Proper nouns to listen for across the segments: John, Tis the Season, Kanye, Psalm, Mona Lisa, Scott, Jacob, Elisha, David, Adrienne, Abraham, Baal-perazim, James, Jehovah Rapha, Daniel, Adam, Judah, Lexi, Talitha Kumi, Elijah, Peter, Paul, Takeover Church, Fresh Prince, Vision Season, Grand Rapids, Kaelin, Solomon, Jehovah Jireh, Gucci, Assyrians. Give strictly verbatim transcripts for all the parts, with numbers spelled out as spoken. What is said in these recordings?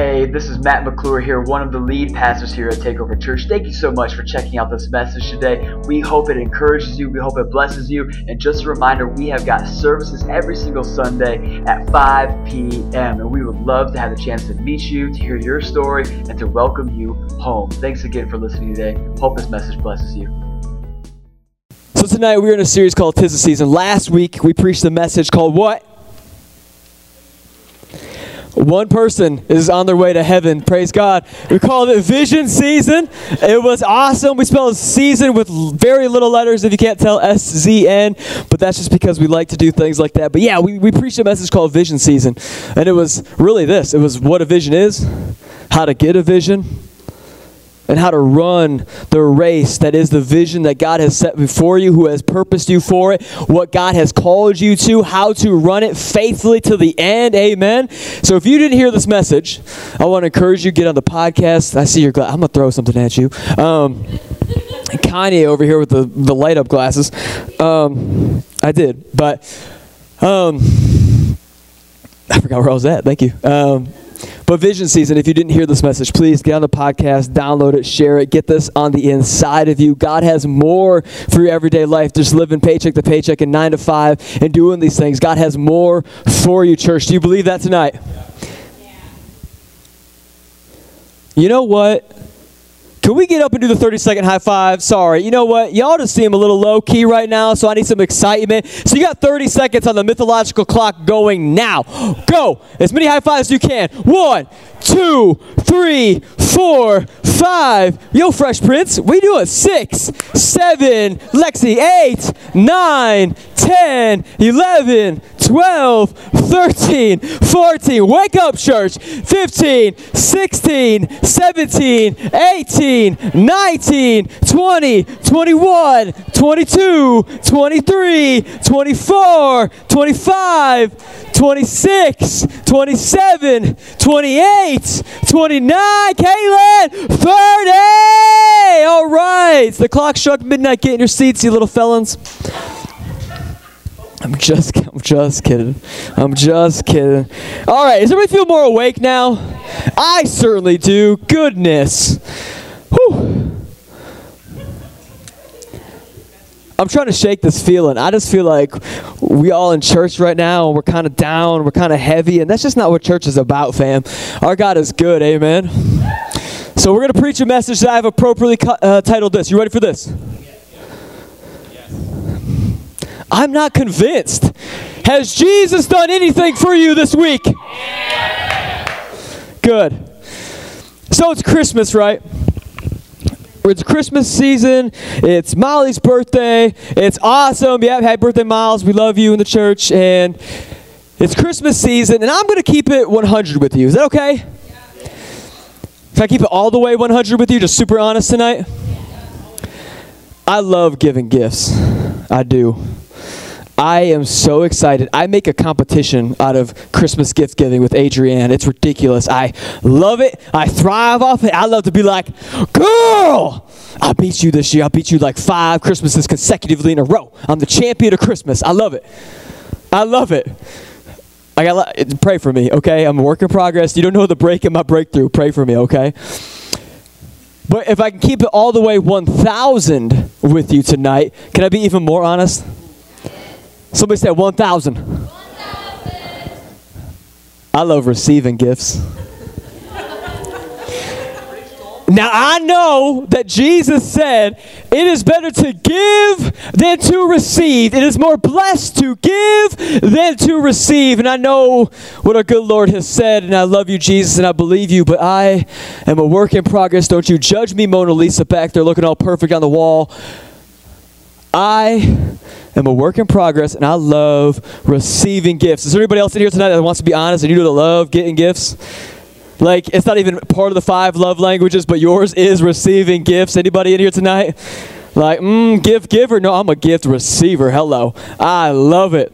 Hey, this is Matt McClure here, one of the lead pastors here at Takeover Church. Thank you so much for checking out this message today. We hope it encourages you. We hope it blesses you. And just a reminder, we have got services every single Sunday at five p m And we would love to have the chance to meet you, to hear your story, and to welcome you home. Thanks again for listening today. Hope this message blesses you. So tonight we're in a series called Tis the Season. Last week we preached a message called what? One person is on their way to heaven. Praise God. We called it Vision Season. It was awesome. We spelled season with very little letters, if you can't tell, S Z N. But that's just because we like to do things like that. But yeah, we, we preached a message called Vision Season. And it was really this. It was what a vision is, how to get a vision, and how to run the race that is the vision that God has set before you, who has purposed you for it, what God has called you to, how to run it faithfully to the end. Amen. So if you didn't hear this message, I want to encourage you, get on the podcast. I see your glass. I'm going to throw something at you. Um, Kanye over here with the, the light-up glasses. Um, I did, but um, I forgot where I was at. Thank you. Um, But Vision Season, if you didn't hear this message, please get on the podcast, download it, share it, get this on the inside of you. God has more for your everyday life. Just living paycheck to paycheck and nine to five and doing these things. God has more for you, church. Do you believe that tonight? Yeah. You know what? Can we get up and do the thirty-second high five? Sorry. You know what? Y'all just seem a little low-key right now, so I need some excitement. So you got thirty seconds on the mythological clock going now. Go. As many high fives as you can. One, two, three, four, five. Yo, Fresh Prince, we do it. Six, seven, Lexi, eight, nine, ten, eleven, twelve, thirteen, fourteen. Wake up, church. fifteen, sixteen, seventeen, eighteen. nineteen, twenty, twenty-one, twenty-two, twenty-three, twenty-four, twenty-five, twenty-six, twenty-seven, twenty-eight, twenty-nine, Kaelin, thirty! All right. The clock struck midnight. Get in your seats, you little felons. I'm just, I'm just kidding. I'm just kidding. All right. Does everybody feel more awake now? I certainly do. Goodness. Whew. I'm trying to shake this feeling. I just feel like we all in church right now, and we're kind of down, we're kind of heavy, and that's just not what church is about, fam. Our God is good, amen? So we're going to preach a message that I have appropriately uh, titled this. You ready for this? I'm not convinced. Has Jesus done anything for you this week? Good. So it's Christmas, right? It's Christmas season. It's Molly's birthday. It's awesome. Yeah, happy birthday, Miles. We love you in the church. And it's Christmas season, and I'm going to keep it one hundred with you. Is that okay? Yeah. Can I keep it all the way one hundred with you, just super honest tonight? I love giving gifts. I do. I am so excited. I make a competition out of Christmas gift giving with Adrienne. It's ridiculous. I love it. I thrive off it. I love to be like, girl, I beat you this year. I beat you like five Christmases consecutively in a row. I'm the champion of Christmas. I love it. I love it. I got pray for me, okay? I'm a work in progress. You don't know the break in my breakthrough. Pray for me, okay? But if I can keep it all the way one thousand with you tonight, can I be even more honest? Somebody said one thousand. one thousand. I love receiving gifts. Now I know that Jesus said, it is better to give than to receive. It is more blessed to give than to receive. And I know what our good Lord has said, and I love you, Jesus, and I believe you, but I am a work in progress. Don't you judge me, Mona Lisa, back there looking all perfect on the wall. I am a work in progress, and I love receiving gifts. Is there anybody else in here tonight that wants to be honest and you don't love getting gifts? Like, it's not even part of the five love languages, but yours is receiving gifts. Anybody in here tonight? Like, mm, gift giver? No, I'm a gift receiver. Hello. I love it.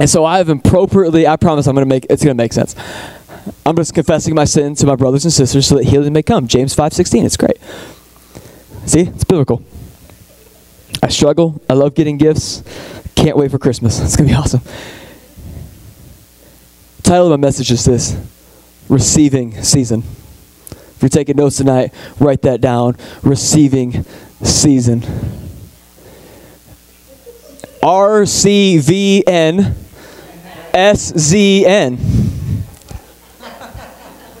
And so I have appropriately, I promise I'm going to make, it's going to make sense. I'm just confessing my sin to my brothers and sisters so that healing may come. James five sixteen, it's great. See, it's biblical. I struggle. I love getting gifts. Can't wait for Christmas. It's going to be awesome. The title of my message is this. Receiving season. If you're taking notes tonight, write that down. Receiving season. R C V N S Z N.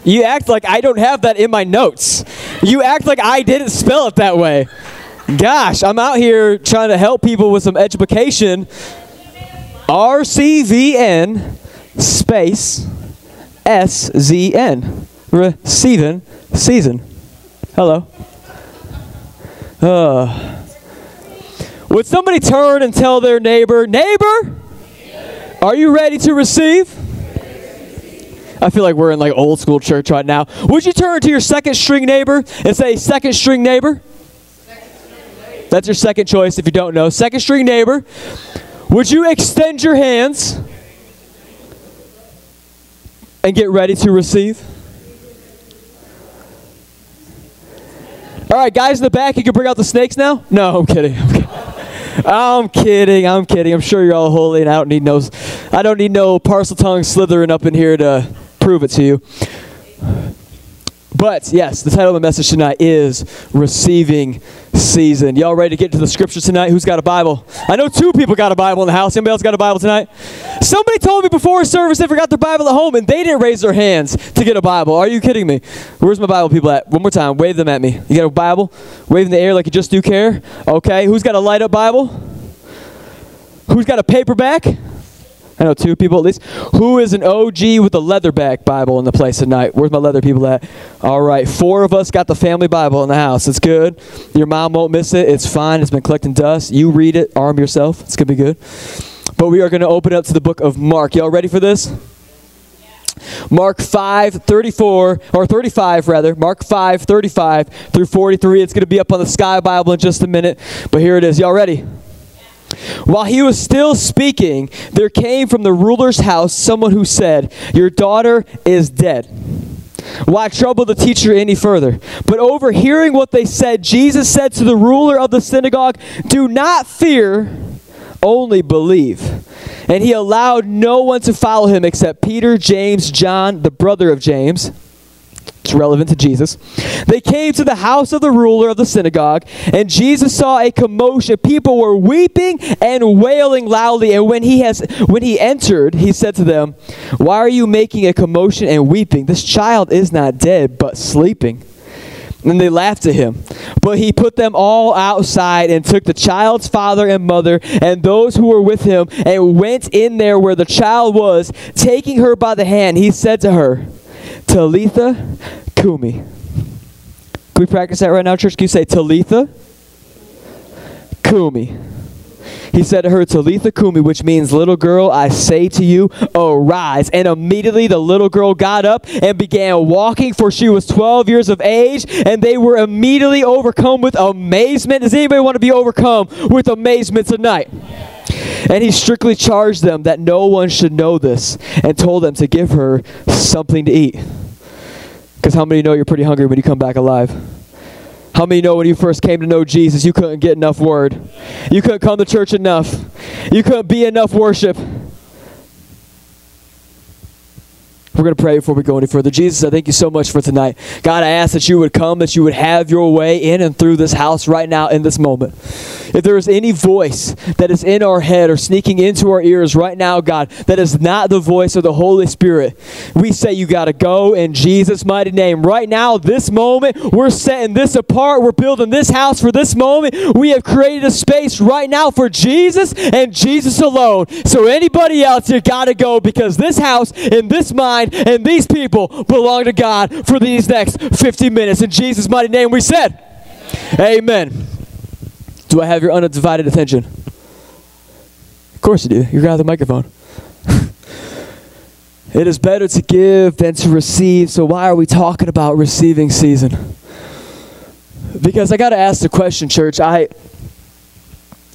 You act like I don't have that in my notes. You act like I didn't spell it that way. Gosh, I'm out here trying to help people with some education. R C V N space S Z N. Receiving season. Hello. Uh, would somebody turn and tell their neighbor, neighbor, are you ready to receive? I feel like we're in like old school church right now. Would you turn to your second string neighbor and say, second string neighbor? That's your second choice if you don't know. Second string neighbor, would you extend your hands and get ready to receive? All right, guys in the back, you can bring out the snakes now? No, I'm kidding. I'm kidding. I'm kidding. I'm kidding. I'm sure you're all holy, and I don't need no, I don't need no parcel tongue slithering up in here to prove it to you. But, yes, the title of the message tonight is Receiving Season. Y'all ready to get to the scripture tonight? Who's got a Bible? I know two people got a Bible in the house. Anybody else got a Bible tonight? Somebody told me before service they forgot their Bible at home, and they didn't raise their hands to get a Bible. Are you kidding me? Where's my Bible people at? One more time. Wave them at me. You got a Bible? Wave in the air like you just do care. Okay. Who's got a light-up Bible? Who's got a paperback? I know two people at least. Who is an O G with a leatherback Bible in the place tonight? Where's my leather people at? All right, four of us got the family Bible in the house. It's good. Your mom won't miss it. It's fine. It's been collecting dust. You read it. Arm yourself. It's going to be good. But we are going to open up to the book of Mark. Y'all ready for this? Mark five, thirty-four, or thirty-five rather. Mark five, thirty-five through forty-three. It's going to be up on the Sky Bible in just a minute. But here it is. Y'all ready? While he was still speaking, there came from the ruler's house someone who said, "Your daughter is dead. Why trouble the teacher any further?" But overhearing what they said, Jesus said to the ruler of the synagogue, "Do not fear, only believe." And he allowed no one to follow him except Peter, James, John, the brother of James. It's relevant to Jesus. They came to the house of the ruler of the synagogue, and Jesus saw a commotion. People were weeping and wailing loudly. And when he has, when he entered, he said to them, "Why are you making a commotion and weeping? This child is not dead, but sleeping." And they laughed at him. But he put them all outside and took the child's father and mother and those who were with him and went in there where the child was. Taking her by the hand, he said to her, "Talitha Kumi." Can we practice that right now, church? Can you say Talitha Kumi? He said to her, "Talitha Kumi," which means, "Little girl, I say to you, arise." And immediately the little girl got up and began walking, for she was twelve years of age, and they were immediately overcome with amazement. Does anybody want to be overcome with amazement tonight? And he strictly charged them that no one should know this, and told them to give her something to eat. Because how many know you're pretty hungry when you come back alive? How many know when you first came to know Jesus, you couldn't get enough word? You couldn't come to church enough. You couldn't be enough worship. We're going to pray before we go any further. Jesus, I thank you so much for tonight. God, I ask that you would come, that you would have your way in and through this house right now in this moment. If there is any voice that is in our head or sneaking into our ears right now, God, that is not the voice of the Holy Spirit, we say you got to go in Jesus' mighty name. Right now, this moment, we're setting this apart. We're building this house for this moment. We have created a space right now for Jesus and Jesus alone. So anybody else, you got to go, because this house in this mind and these people belong to God for these next fifty minutes. In Jesus' mighty name we said, amen. Amen. Do I have your undivided attention? Of course you do. You're grabbing the microphone. It is better to give than to receive. So why are we talking about receiving season? Because I got to ask the question, church. I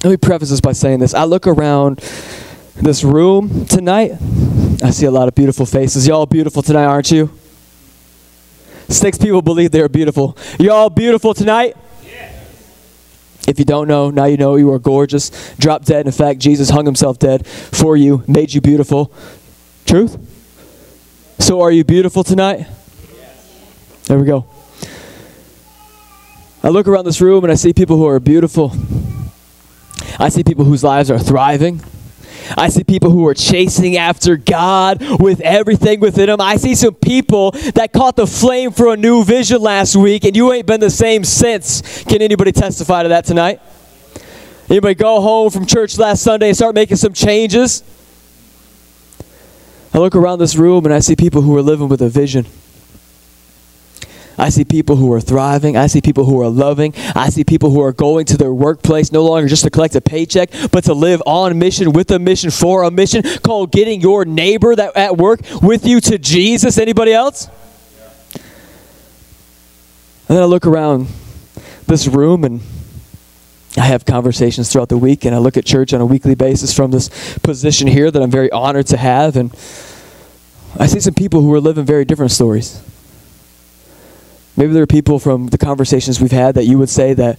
Let me preface this by saying this. I look around this room tonight. I see a lot of beautiful faces. Y'all beautiful tonight, aren't you? Six people believe they're beautiful. Y'all beautiful tonight? Yeah. If you don't know, now you know. You are gorgeous. Drop dead. In fact, Jesus hung himself dead for you, made you beautiful. Truth? So are you beautiful tonight? Yes. There we go. I look around this room and I see people who are beautiful. I see people whose lives are thriving. I see people who are chasing after God with everything within them. I see some people that caught the flame for a new vision last week, and you ain't been the same since. Can anybody testify to that tonight? Anybody go home from church last Sunday and start making some changes? I look around this room and I see people who are living with a vision. I see people who are thriving. I see people who are loving. I see people who are going to their workplace no longer just to collect a paycheck, but to live on mission, with a mission, for a mission, called getting your neighbor that at work with you to Jesus. Anybody else? Yeah. And then I look around this room and I have conversations throughout the week, and I look at church on a weekly basis from this position here that I'm very honored to have, and I see some people who are living very different stories. Maybe there are people from the conversations we've had that you would say that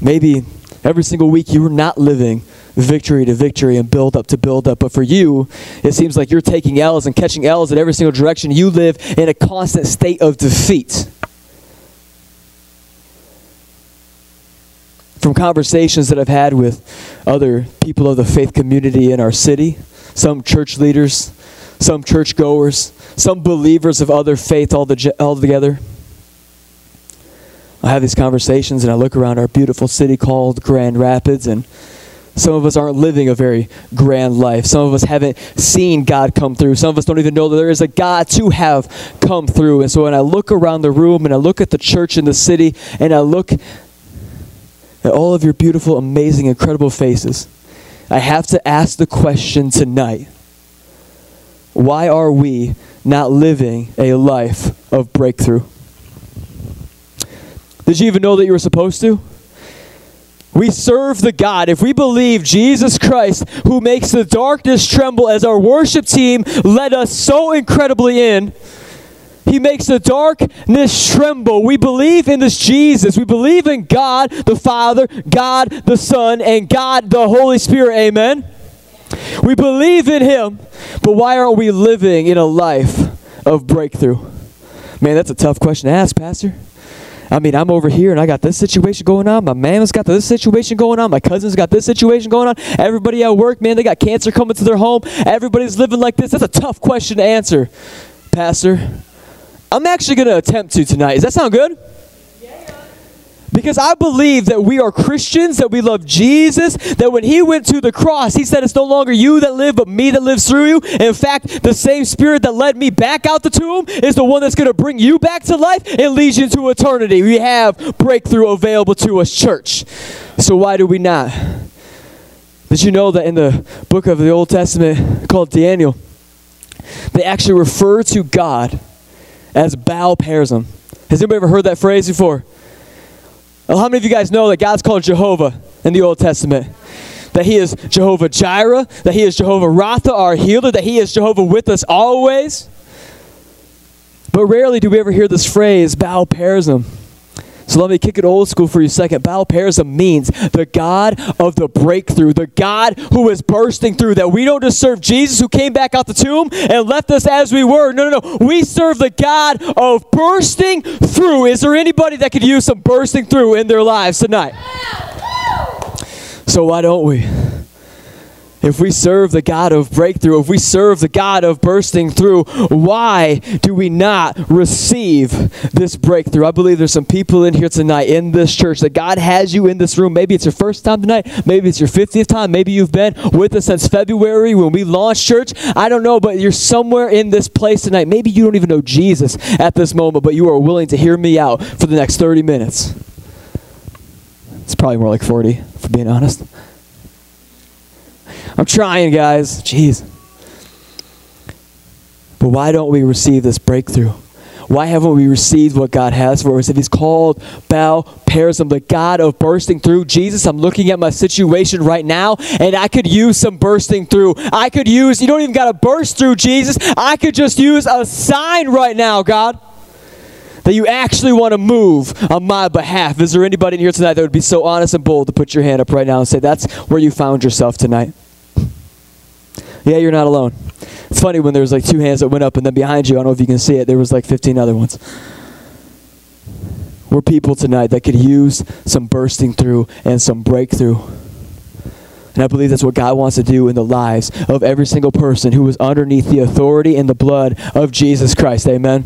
maybe every single week you were not living victory to victory and build up to build up. But for you, it seems like you're taking L's and catching L's in every single direction. You live in a constant state of defeat. From conversations that I've had with other people of the faith community in our city, some church leaders, some churchgoers, some believers of other faith all the, all together. I have these conversations and I look around our beautiful city called Grand Rapids, and some of us aren't living a very grand life. Some of us haven't seen God come through. Some of us don't even know that there is a God to have come through. And so when I look around the room and I look at the church in the city and I look at all of your beautiful, amazing, incredible faces, I have to ask the question tonight, why are we not living a life of breakthrough? Did you even know that you were supposed to? We serve the God. If we believe Jesus Christ, who makes the darkness tremble, as our worship team led us so incredibly in, He makes the darkness tremble. We believe in this Jesus. We believe in God the Father, God the Son, and God the Holy Spirit. Amen? We believe in Him, but why aren't we living in a life of breakthrough? Man, that's a tough question to ask, Pastor. I mean, I'm over here, and I got this situation going on. My mama's got this situation going on. My cousin's got this situation going on. Everybody at work, man, they got cancer coming to their home. Everybody's living like this. That's a tough question to answer, Pastor. I'm actually going to attempt to tonight. Does that sound good? Yeah. Because I believe that we are Christians, that we love Jesus, that when He went to the cross, He said, it's no longer you that live, but me that lives through you. And in fact, the same Spirit that led me back out the tomb is the one that's going to bring you back to life and lead you into eternity. We have breakthrough available to us, church. So why do we not? Did you know that in the book of the Old Testament called Daniel, they actually refer to God as Baal-perazim? Has anybody ever heard that phrase before? Well, how many of you guys know that God's called Jehovah in the Old Testament? That He is Jehovah Jireh, that He is Jehovah Rapha, our healer, that He is Jehovah with us always. But rarely do we ever hear this phrase, Baal-perazim. So let me kick it old school for you a second. Baal-perazim means the God of the breakthrough, the God who is bursting through, that we don't just serve Jesus who came back out the tomb and left us as we were. No, no, no. We serve the God of bursting through. Is there anybody that could use some bursting through in their lives tonight? So why don't we? If we serve the God of breakthrough, if we serve the God of bursting through, why do we not receive this breakthrough? I believe there's some people in here tonight in this church that God has you in this room. Maybe it's your first time tonight. Maybe it's your fiftieth time. Maybe you've been with us since February when we launched church. I don't know, but you're somewhere in this place tonight. Maybe you don't even know Jesus at this moment, but you are willing to hear me out for the next thirty minutes. It's probably more like forty, if I'm being honest. I'm trying, guys. Jeez. But why don't we receive this breakthrough? Why haven't we received what God has for us? If He's called Baal-perazim, the God of bursting through, Jesus, I'm looking at my situation right now, and I could use some bursting through. I could use, you don't even got to burst through, Jesus. I could just use a sign right now, God, that you actually want to move on my behalf. Is there anybody in here tonight that would be so honest and bold to put your hand up right now and say, that's where you found yourself tonight? Yeah, you're not alone. It's funny when there was like two hands that went up, and then behind you, I don't know if you can see it, there was like fifteen other ones. We're people tonight that could use some bursting through and some breakthrough. And I believe that's what God wants to do in the lives of every single person who is underneath the authority and the blood of Jesus Christ. Amen.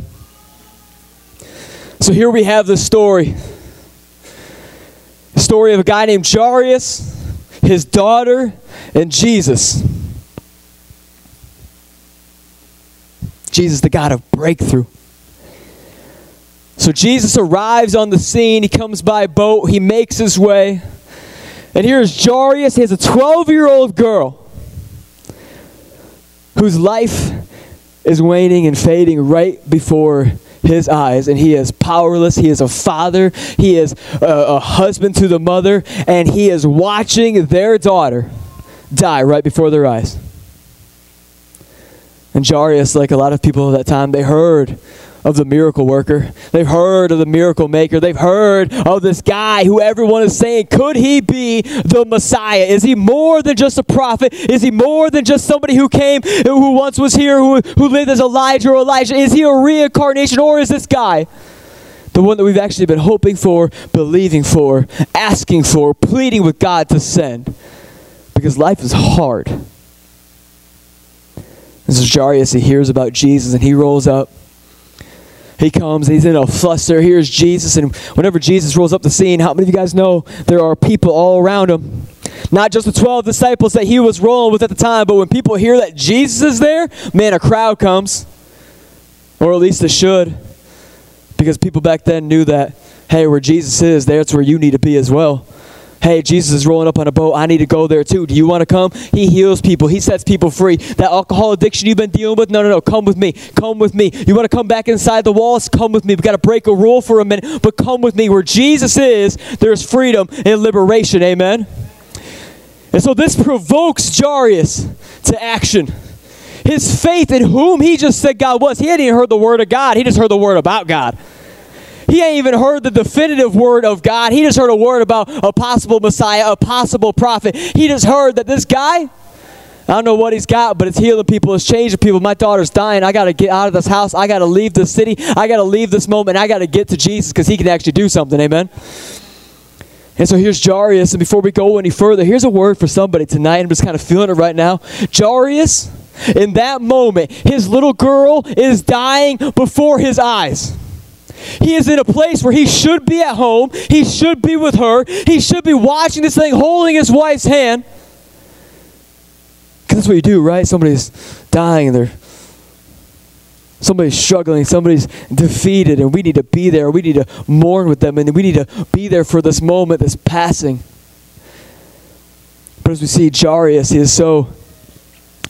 So here we have the story. The story of a guy named Jairus, his daughter, and Jesus. Jesus, the God of breakthrough. So Jesus arrives on the scene. He comes by boat. He makes his way. And here's Jairus. He has a twelve-year-old girl whose life is waning and fading right before his eyes. And he is powerless. He is a father. He is a, a husband to the mother. And he is watching their daughter die right before their eyes. And Jairus, like a lot of people at that time, they heard of the miracle worker. They've heard of the miracle maker. They've heard of this guy who everyone is saying, could he be the Messiah? Is he more than just a prophet? Is he more than just somebody who came, who once was here, who, who lived as Elijah or Elisha? Is he a reincarnation, or is this guy the one that we've actually been hoping for, believing for, asking for, pleading with God to send? Because life is hard. This is Jairus. He hears about Jesus and he rolls up. He comes, and he's in a fluster. Here's Jesus, and whenever Jesus rolls up the scene, how many of you guys know there are people all around him? Not just the twelve disciples that he was rolling with at the time, but when people hear that Jesus is there, man, a crowd comes. Or at least it should, because people back then knew that, hey, where Jesus is, that's where you need to be as well. Hey, Jesus is rolling up on a boat. I need to go there too. Do you want to come? He heals people. He sets people free. That alcohol addiction you've been dealing with? No, no, no. Come with me. Come with me. You want to come back inside the walls? Come with me. We've got to break a rule for a minute, but come with me. Where Jesus is, there's freedom and liberation. Amen? And so this provokes Jairus to action. His faith in whom he just said God was. He hadn't even heard the word of God. He just heard the word about God. He ain't even heard the definitive word of God. He just heard a word about a possible Messiah, a possible prophet. He just heard that this guy, I don't know what he's got, but it's healing people. It's changing people. My daughter's dying. I got to get out of this house. I got to leave this city. I got to leave this moment. I got to get to Jesus because he can actually do something. Amen? And so here's Jairus. And before we go any further, here's a word for somebody tonight. I'm just kind of feeling it right now. Jairus, in that moment, his little girl is dying before his eyes. He is in a place where he should be at home. He should be with her. He should be watching this thing, holding his wife's hand. Because that's what you do, right? Somebody's dying and they're, somebody's struggling. Somebody's defeated, and we need to be there. We need to mourn with them, and we need to be there for this moment, this passing. But as we see, Jairus, he is so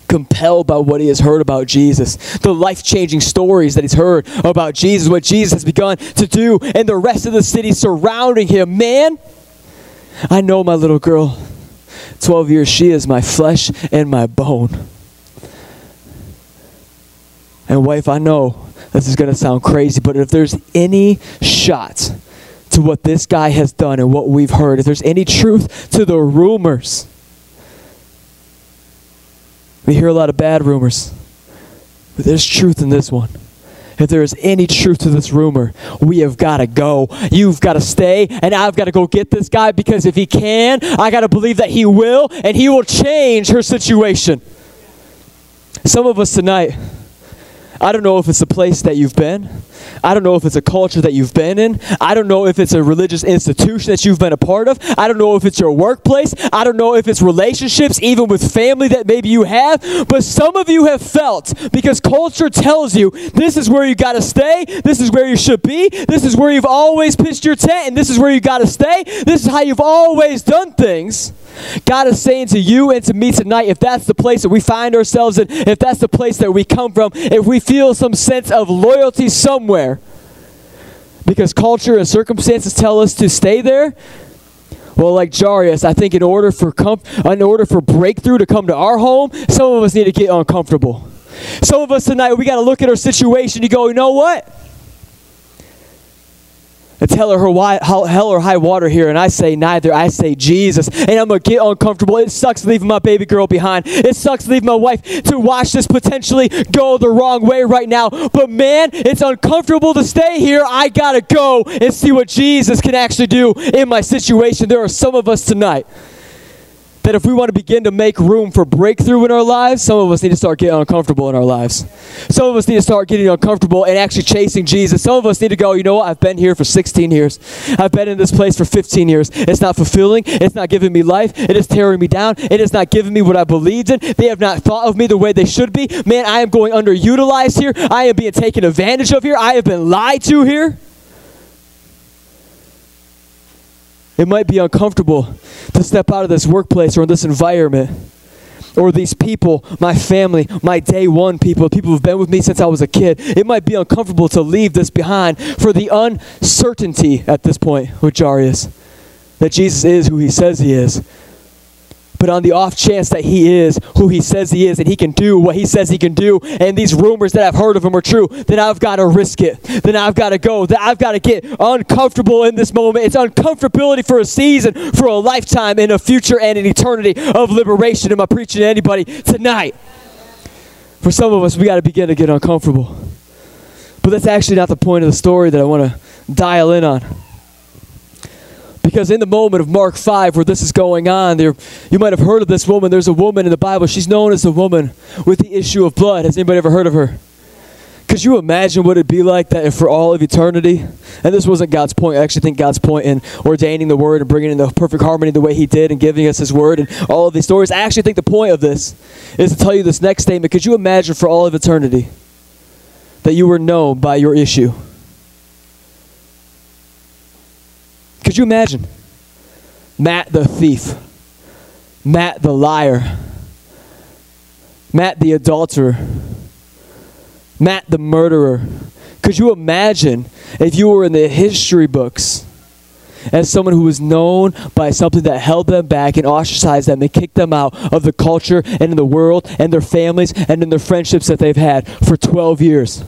compelled by what he has heard about Jesus, the life-changing stories that he's heard about Jesus, what Jesus has begun to do, and the rest of the city surrounding him. Man, I know my little girl, twelve years, she is my flesh and my bone. And wife, I know this is going to sound crazy, but if there's any shot to what this guy has done and what we've heard, if there's any truth to the rumors, we hear a lot of bad rumors, but there's truth in this one. If there is any truth to this rumor, we have got to go. You've got to stay, and I've got to go get this guy, because if he can, I got to believe that he will, and he will change her situation. Some of us tonight, I don't know if it's a place that you've been. I don't know if it's a culture that you've been in. I don't know if it's a religious institution that you've been a part of. I don't know if it's your workplace. I don't know if it's relationships, even with family that maybe you have. But some of you have felt, because culture tells you, this is where you got to stay. This is where you should be. This is where you've always pitched your tent, and this is where you got to stay. This is how you've always done things. God is saying to you and to me tonight, if that's the place that we find ourselves in, if that's the place that we come from, if we feel some sense of loyalty somewhere, because culture and circumstances tell us to stay there, well, like Jairus, I think in order for com- in order for breakthrough to come to our home, some of us need to get uncomfortable. Some of us tonight, we got to look at our situation and go, you know what? It's hell or high water here, and I say neither. I say Jesus, and I'm going to get uncomfortable. It sucks leaving my baby girl behind. It sucks leaving my wife to watch this potentially go the wrong way right now. But, man, it's uncomfortable to stay here. I got to go and see what Jesus can actually do in my situation. There are some of us tonight that if we want to begin to make room for breakthrough in our lives, some of us need to start getting uncomfortable in our lives. Some of us need to start getting uncomfortable and actually chasing Jesus. Some of us need to go, you know what, I've been here for sixteen years. I've been in this place for fifteen years. It's not fulfilling. It's not giving me life. It is tearing me down. It is not giving me what I believed in. They have not thought of me the way they should be. Man, I am going underutilized here. I am being taken advantage of here. I have been lied to here. It might be uncomfortable to step out of this workplace or this environment or these people, my family, my day one people, people who've been with me since I was a kid. It might be uncomfortable to leave this behind for the uncertainty at this point with Jairus, that Jesus is who he says he is. But on the off chance that he is who he says he is and he can do what he says he can do and these rumors that I've heard of him are true, then I've got to risk it. Then I've got to go. Then I've got to get uncomfortable in this moment. It's uncomfortability for a season, for a lifetime, and a future and an eternity of liberation. Am I preaching to anybody tonight? For some of us, we got to begin to get uncomfortable. But that's actually not the point of the story that I want to dial in on. Because in the moment of Mark five where this is going on, there, you might have heard of this woman. There's a woman in the Bible. She's known as the woman with the issue of blood. Has anybody ever heard of her? Could you imagine what it'd be like that if for all of eternity? And this wasn't God's point. I actually think God's point in ordaining the word and bringing it into perfect harmony the way he did and giving us his word and all of these stories. I actually think the point of this is to tell you this next statement. Could you imagine for all of eternity that you were known by your issue? Could you imagine? Matt the thief, Matt the liar, Matt the adulterer, Matt the murderer. Could you imagine if you were in the history books as someone who was known by something that held them back and ostracized them and kicked them out of the culture and in the world and their families and in their friendships that they've had for twelve years?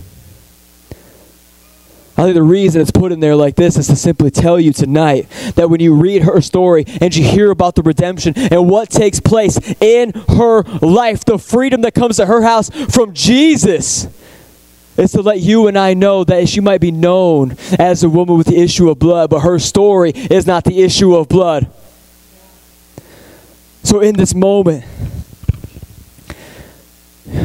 I think the reason it's put in there like this is to simply tell you tonight that when you read her story and you hear about the redemption and what takes place in her life, the freedom that comes to her house from Jesus is to let you and I know that she might be known as a woman with the issue of blood, but her story is not the issue of blood. So in this moment,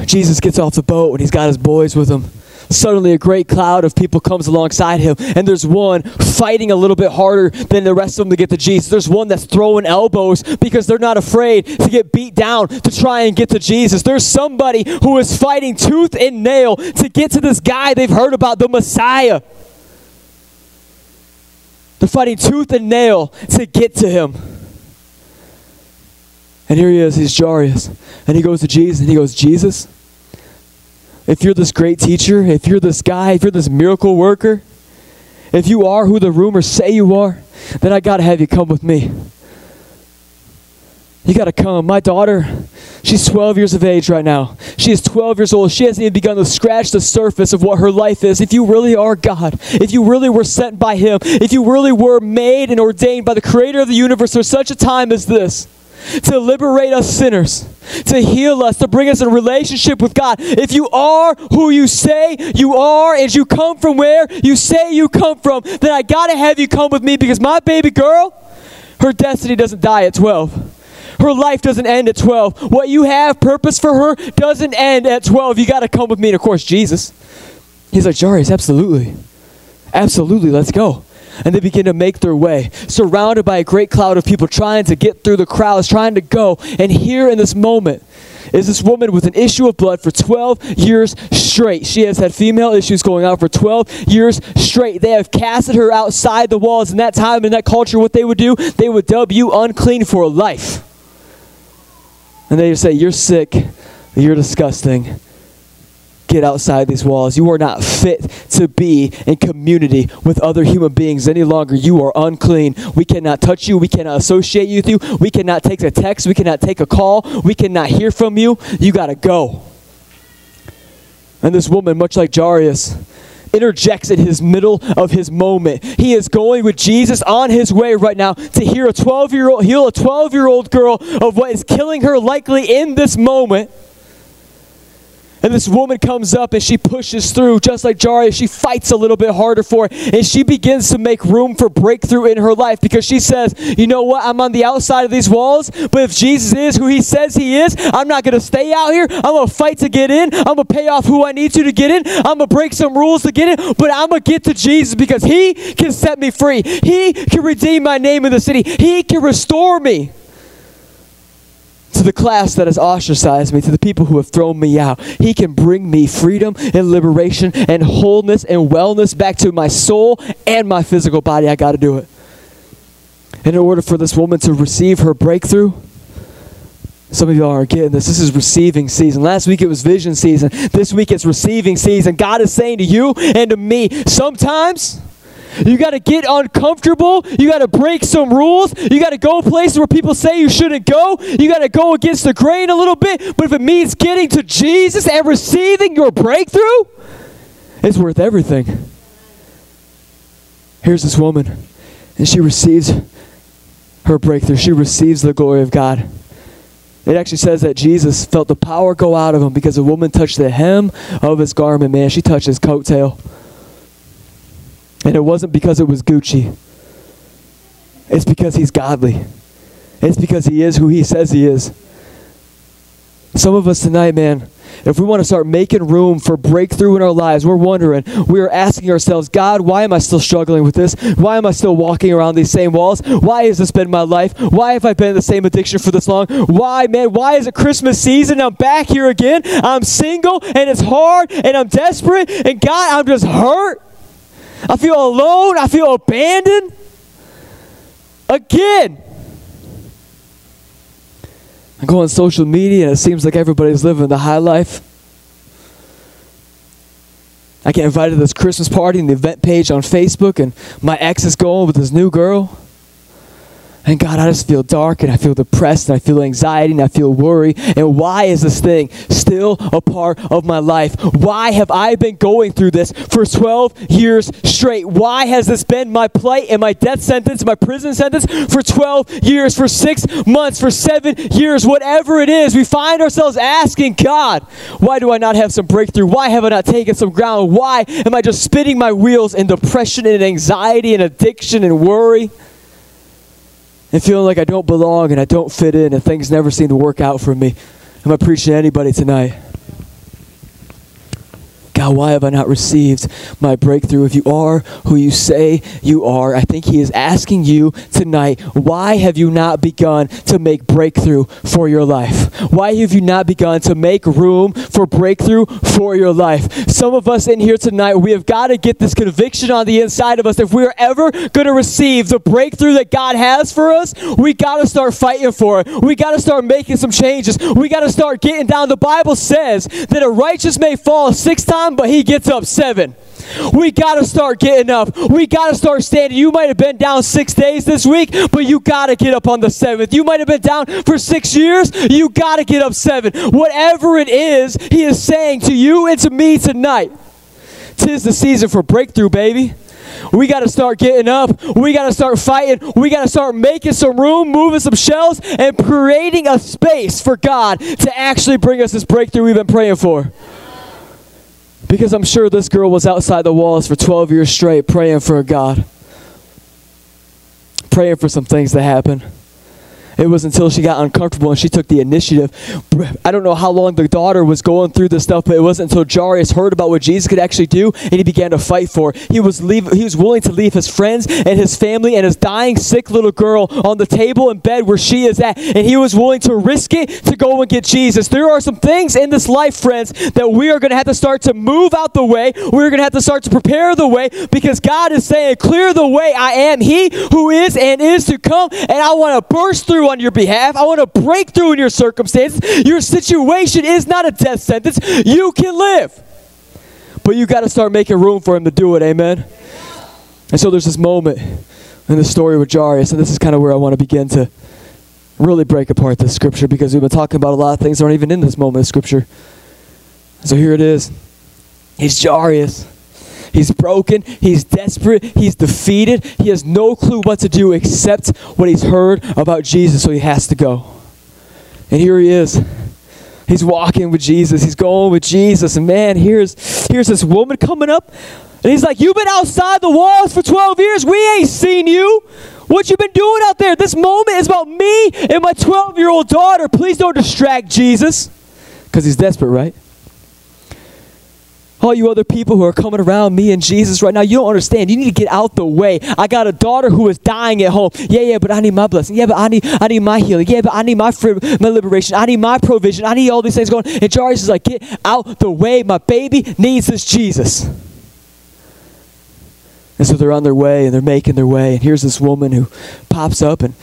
Jesus gets off the boat and he's got his boys with him. Suddenly a great cloud of people comes alongside him, and there's one fighting a little bit harder than the rest of them to get to Jesus. There's one that's throwing elbows because they're not afraid to get beat down to try and get to Jesus. There's somebody who is fighting tooth and nail to get to this guy they've heard about, the Messiah. They're fighting tooth and nail to get to him. And here he is, he's Jairus, and he goes to Jesus, and he goes, Jesus, if you're this great teacher, if you're this guy, if you're this miracle worker, if you are who the rumors say you are, then I got to have you come with me. You got to come. My daughter, she's twelve years of age right now. She is twelve years old. She hasn't even begun to scratch the surface of what her life is. If you really are God, if you really were sent by him, if you really were made and ordained by the creator of the universe for such a time as this, to liberate us sinners, to heal us, to bring us in relationship with God. If you are who you say you are and you come from where you say you come from, then I got to have you come with me because my baby girl, her destiny doesn't die at twelve. Her life doesn't end at twelve. What you have purpose for her doesn't end at twelve. You got to come with me. And of course, Jesus, he's like, Jairus, absolutely. Absolutely, let's go. And they begin to make their way, surrounded by a great cloud of people, trying to get through the crowds, trying to go. And here in this moment is this woman with an issue of blood for twelve years straight. She has had female issues going on for twelve years straight. They have casted her outside the walls. In that time, in that culture, what they would do, they would dub you unclean for life. And they would say, you're sick, you're disgusting. Get outside these walls. You are not fit to be in community with other human beings any longer. You are unclean. We cannot touch you. We cannot associate you with you. We cannot take a text. We cannot take a call. We cannot hear from you. You got to go. And this woman, much like Jairus, interjects in his middle of his moment. He is going with Jesus on his way right now to heal a twelve-year-old, heal a twelve-year-old girl of what is killing her likely in this moment. And this woman comes up and she pushes through, just like Jairus. She fights a little bit harder for it, and she begins to make room for breakthrough in her life, because she says, you know what, I'm on the outside of these walls, but if Jesus is who he says he is, I'm not going to stay out here. I'm going to fight to get in. I'm going to pay off who I need to to get in. I'm going to break some rules to get in, but I'm going to get to Jesus, because he can set me free. He can redeem my name in the city. He can restore me to the class that has ostracized me, to the people who have thrown me out. He can bring me freedom and liberation and wholeness and wellness back to my soul and my physical body. I got to do it. And in order for this woman to receive her breakthrough, some of y'all are getting this. This is receiving season. Last week it was vision season. This week it's receiving season. God is saying to you and to me, sometimes you got to get uncomfortable. You got to break some rules. You got to go places where people say you shouldn't go. You got to go against the grain a little bit. But if it means getting to Jesus and receiving your breakthrough, it's worth everything. Here's this woman, and she receives her breakthrough. She receives the glory of God. It actually says that Jesus felt the power go out of him because a woman touched the hem of his garment. Man, she touched his coattail. And it wasn't because it was Gucci. It's because he's godly. It's because he is who he says he is. Some of us tonight, man, if we want to start making room for breakthrough in our lives, we're wondering, we're asking ourselves, God, why am I still struggling with this? Why am I still walking around these same walls? Why has this been my life? Why have I been in the same addiction for this long? Why, man, why is it Christmas season? I'm back here again. I'm single, and it's hard, and I'm desperate, and God, I'm just hurt. I feel alone. I feel abandoned. Again. I go on social media and it seems like everybody's living the high life. I get invited to this Christmas party and the event page on Facebook, and my ex is going with this new girl. And God, I just feel dark, and I feel depressed, and I feel anxiety, and I feel worry. And why is this thing still a part of my life? Why have I been going through this for twelve years straight? Why has this been my plight and my death sentence, my prison sentence for twelve years, for six months, for seven years, whatever it is? We find ourselves asking, God, why do I not have some breakthrough? Why have I not taken some ground? Why am I just spinning my wheels in depression and anxiety and addiction and worry? And feeling like I don't belong and I don't fit in and things never seem to work out for me. Am I preaching to anybody tonight? God, why have I not received my breakthrough? If you are who you say you are, I think he is asking you tonight, why have you not begun to make breakthrough for your life? Why have you not begun to make room for breakthrough for your life? Some of us in here tonight, we have got to get this conviction on the inside of us. If we are ever going to receive the breakthrough that God has for us, we got to start fighting for it. We got to start making some changes. We got to start getting down. The Bible says that a righteous may fall six times, but he gets up seven. We got to start getting up. We got to start standing. You might have been down six days this week, but you got to get up on the seventh. You might have been down for six years. You got to get up seven. Whatever it is, he is saying to you and to me tonight, tis the season for breakthrough, baby. We got to start getting up. We got to start fighting. We got to start making some room, moving some shelves, and creating a space for God to actually bring us this breakthrough we've been praying for. Because I'm sure this girl was outside the walls for twelve years straight praying for God. Praying for some things to happen. It was until she got uncomfortable and she took the initiative. I don't know how long the daughter was going through this stuff, but it wasn't until Jairus heard about what Jesus could actually do and he began to fight for it. He was, leave, he was willing to leave his friends and his family and his dying sick little girl on the table and bed where she is at. And he was willing to risk it to go and get Jesus. There are some things in this life, friends, that we are going to have to start to move out the way. We're going to have to start to prepare the way, because God is saying, clear the way. I am he who is and is to come, and I want to burst through on your behalf. I want to break through in your circumstances. Your situation is not a death sentence. You can live. But you got to start making room for him to do it. Amen? And so there's this moment in the story with Jairus, and this is kind of where I want to begin to really break apart this scripture, because we've been talking about a lot of things that aren't even in this moment of scripture. So here it is. It's Jairus. He's broken. He's desperate. He's defeated. He has no clue what to do except what he's heard about Jesus, so he has to go. And here he is. He's walking with Jesus. He's going with Jesus. And man, here's, here's this woman coming up. And he's like, you've been outside the walls for twelve years. We ain't seen you. What you been doing out there? This moment is about me and my twelve-year-old daughter. Please don't distract Jesus. Because he's desperate, right? All you other people who are coming around me and Jesus right now, you don't understand. You need to get out the way. I got a daughter who is dying at home. Yeah, yeah, but I need my blessing. Yeah, but I need I need my healing. Yeah, but I need my free, my liberation. I need my provision. I need all these things going. And Jairus is like, get out the way. My baby needs this Jesus. And so they're on their way, and they're making their way. And here's this woman who pops up and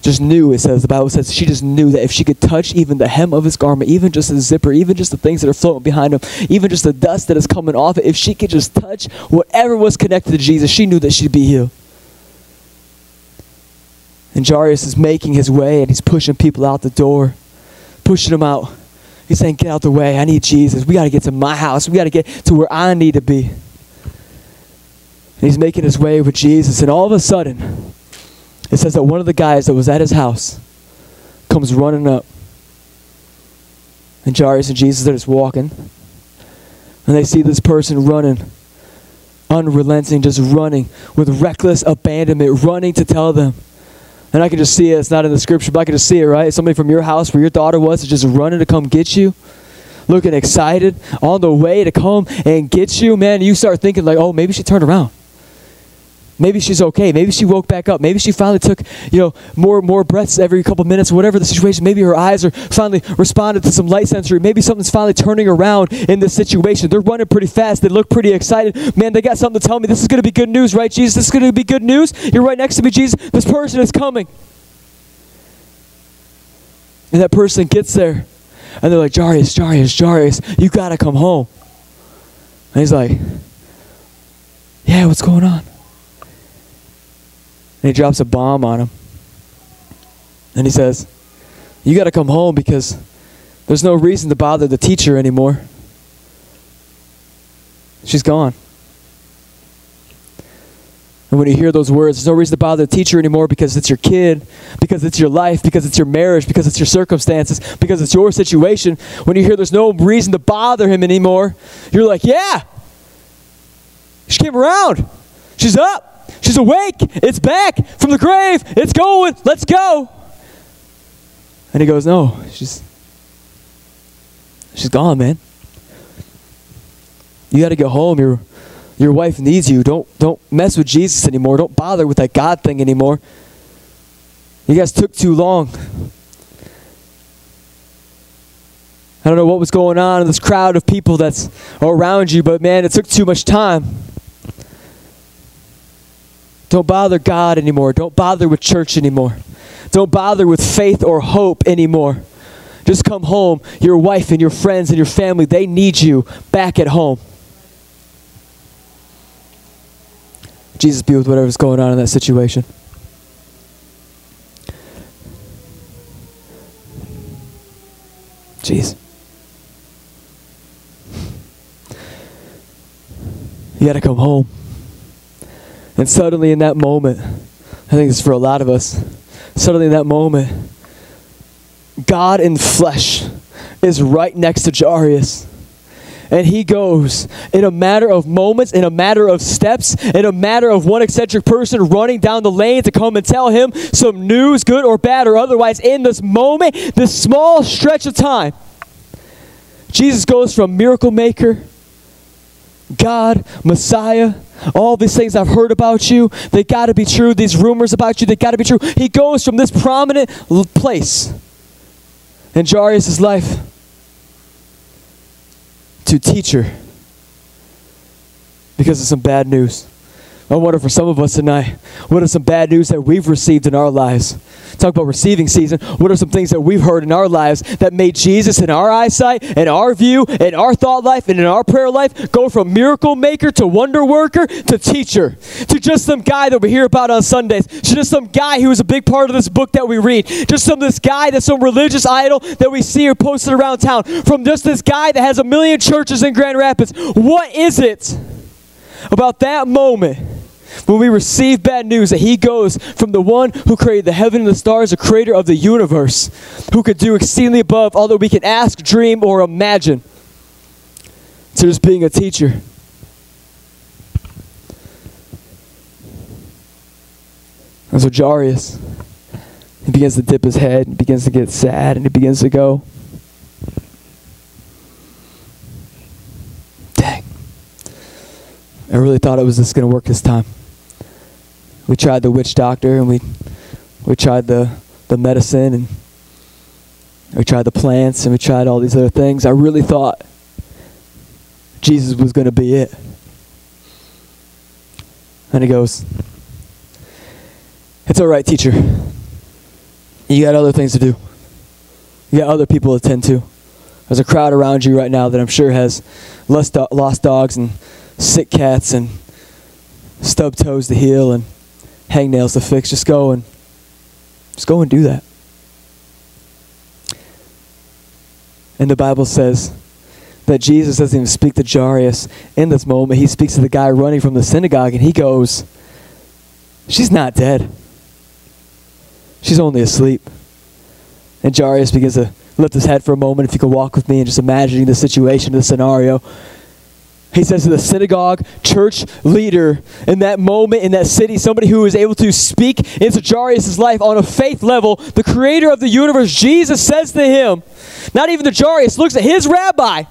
just knew, it says, the Bible says, she just knew that if she could touch even the hem of his garment, even just the zipper, even just the things that are floating behind him, even just the dust that is coming off it, if she could just touch whatever was connected to Jesus, she knew that she'd be healed. And Jairus is making his way, and he's pushing people out the door, pushing them out. He's saying, get out the way. I need Jesus. We got to get to my house. We got to get to where I need to be. And he's making his way with Jesus, and all of a sudden, it says that one of the guys that was at his house comes running up. And Jairus and Jesus, they're just walking. And they see this person running, unrelenting, just running with reckless abandonment, running to tell them. And I can just see it. It's not in the scripture, but I can just see it, right? Somebody from your house where your daughter was is just running to come get you, looking excited, on the way to come and get you. Man, you start thinking like, oh, maybe she turned around. Maybe she's okay. Maybe she woke back up. Maybe she finally took, you know, more more breaths every couple minutes, whatever the situation. Maybe her eyes are finally responded to some light sensory. Maybe something's finally turning around in this situation. They're running pretty fast. They look pretty excited. Man, they got something to tell me. This is going to be good news, right, Jesus? This is going to be good news. You're right next to me, Jesus. This person is coming. And that person gets there. And they're like, Jairus, Jairus, Jairus, you got to come home. And he's like, yeah, what's going on? And he drops a bomb on him. And he says, you got to come home because there's no reason to bother the teacher anymore. She's gone. And when you hear those words, there's no reason to bother the teacher anymore because it's your kid, because it's your life, because it's your marriage, because it's your circumstances, because it's your situation. When you hear there's no reason to bother him anymore, you're like, yeah, she came around. She's up. She's awake. It's back from the grave. It's going. Let's go. And he goes, no, she's, she's gone, man. You got to go home. Your, your wife needs you. Don't, don't mess with Jesus anymore. Don't bother with that God thing anymore. You guys took too long. I don't know what was going on in this crowd of people that's around you, but man, it took too much time. Don't bother God anymore. Don't bother with church anymore. Don't bother with faith or hope anymore. Just come home. Your wife and your friends and your family, they need you back at home. Jesus be with whatever's going on in that situation. Jeez. You got to come home. And suddenly in that moment, I think it's for a lot of us, suddenly in that moment, God in flesh is right next to Jairus. And he goes in a matter of moments, in a matter of steps, in a matter of one eccentric person running down the lane to come and tell him some news, good or bad or otherwise. In this moment, this small stretch of time, Jesus goes from miracle maker, God, Messiah, all these things I've heard about you, they got to be true. These rumors about you, they got to be true. He goes from this prominent place in Jairus' life to teacher because of some bad news. I wonder for some of us tonight, what are some bad news that we've received in our lives? Talk about receiving season. What are some things that we've heard in our lives that made Jesus in our eyesight, in our view, in our thought life, and in our prayer life go from miracle maker to wonder worker to teacher, to just some guy that we hear about on Sundays, to just some guy who was a big part of this book that we read, just some this guy that's some religious idol that we see or posted around town, from just this guy that has a million churches in Grand Rapids. What is it about that moment when we receive bad news that he goes from the one who created the heaven and the stars, the creator of the universe, who could do exceedingly above all that we can ask, dream, or imagine, to just being a teacher. That's what Jairus. He begins to dip his head, and begins to get sad, and he begins to go, dang, I really thought it was just going to work this time. We tried the witch doctor, and we we tried the, the medicine, and we tried the plants, and we tried all these other things. I really thought Jesus was going to be it. And he goes, it's all right, teacher. You got other things to do. You got other people to attend to. There's a crowd around you right now that I'm sure has lost, do- lost dogs and sick cats and stubbed toes to heal and hangnails to fix. Just go and just go and do that. And the Bible says that Jesus doesn't even speak to Jairus in this moment. He speaks to the guy running from the synagogue, and he goes, she's not dead. She's only asleep. And Jairus begins to lift his head for a moment. If you could walk with me and just imagining the situation, the scenario. He says to the synagogue church leader in that moment, in that city, somebody who is able to speak into Jairus' life on a faith level, the creator of the universe, Jesus says to him, not even the Jairus, looks at his rabbi.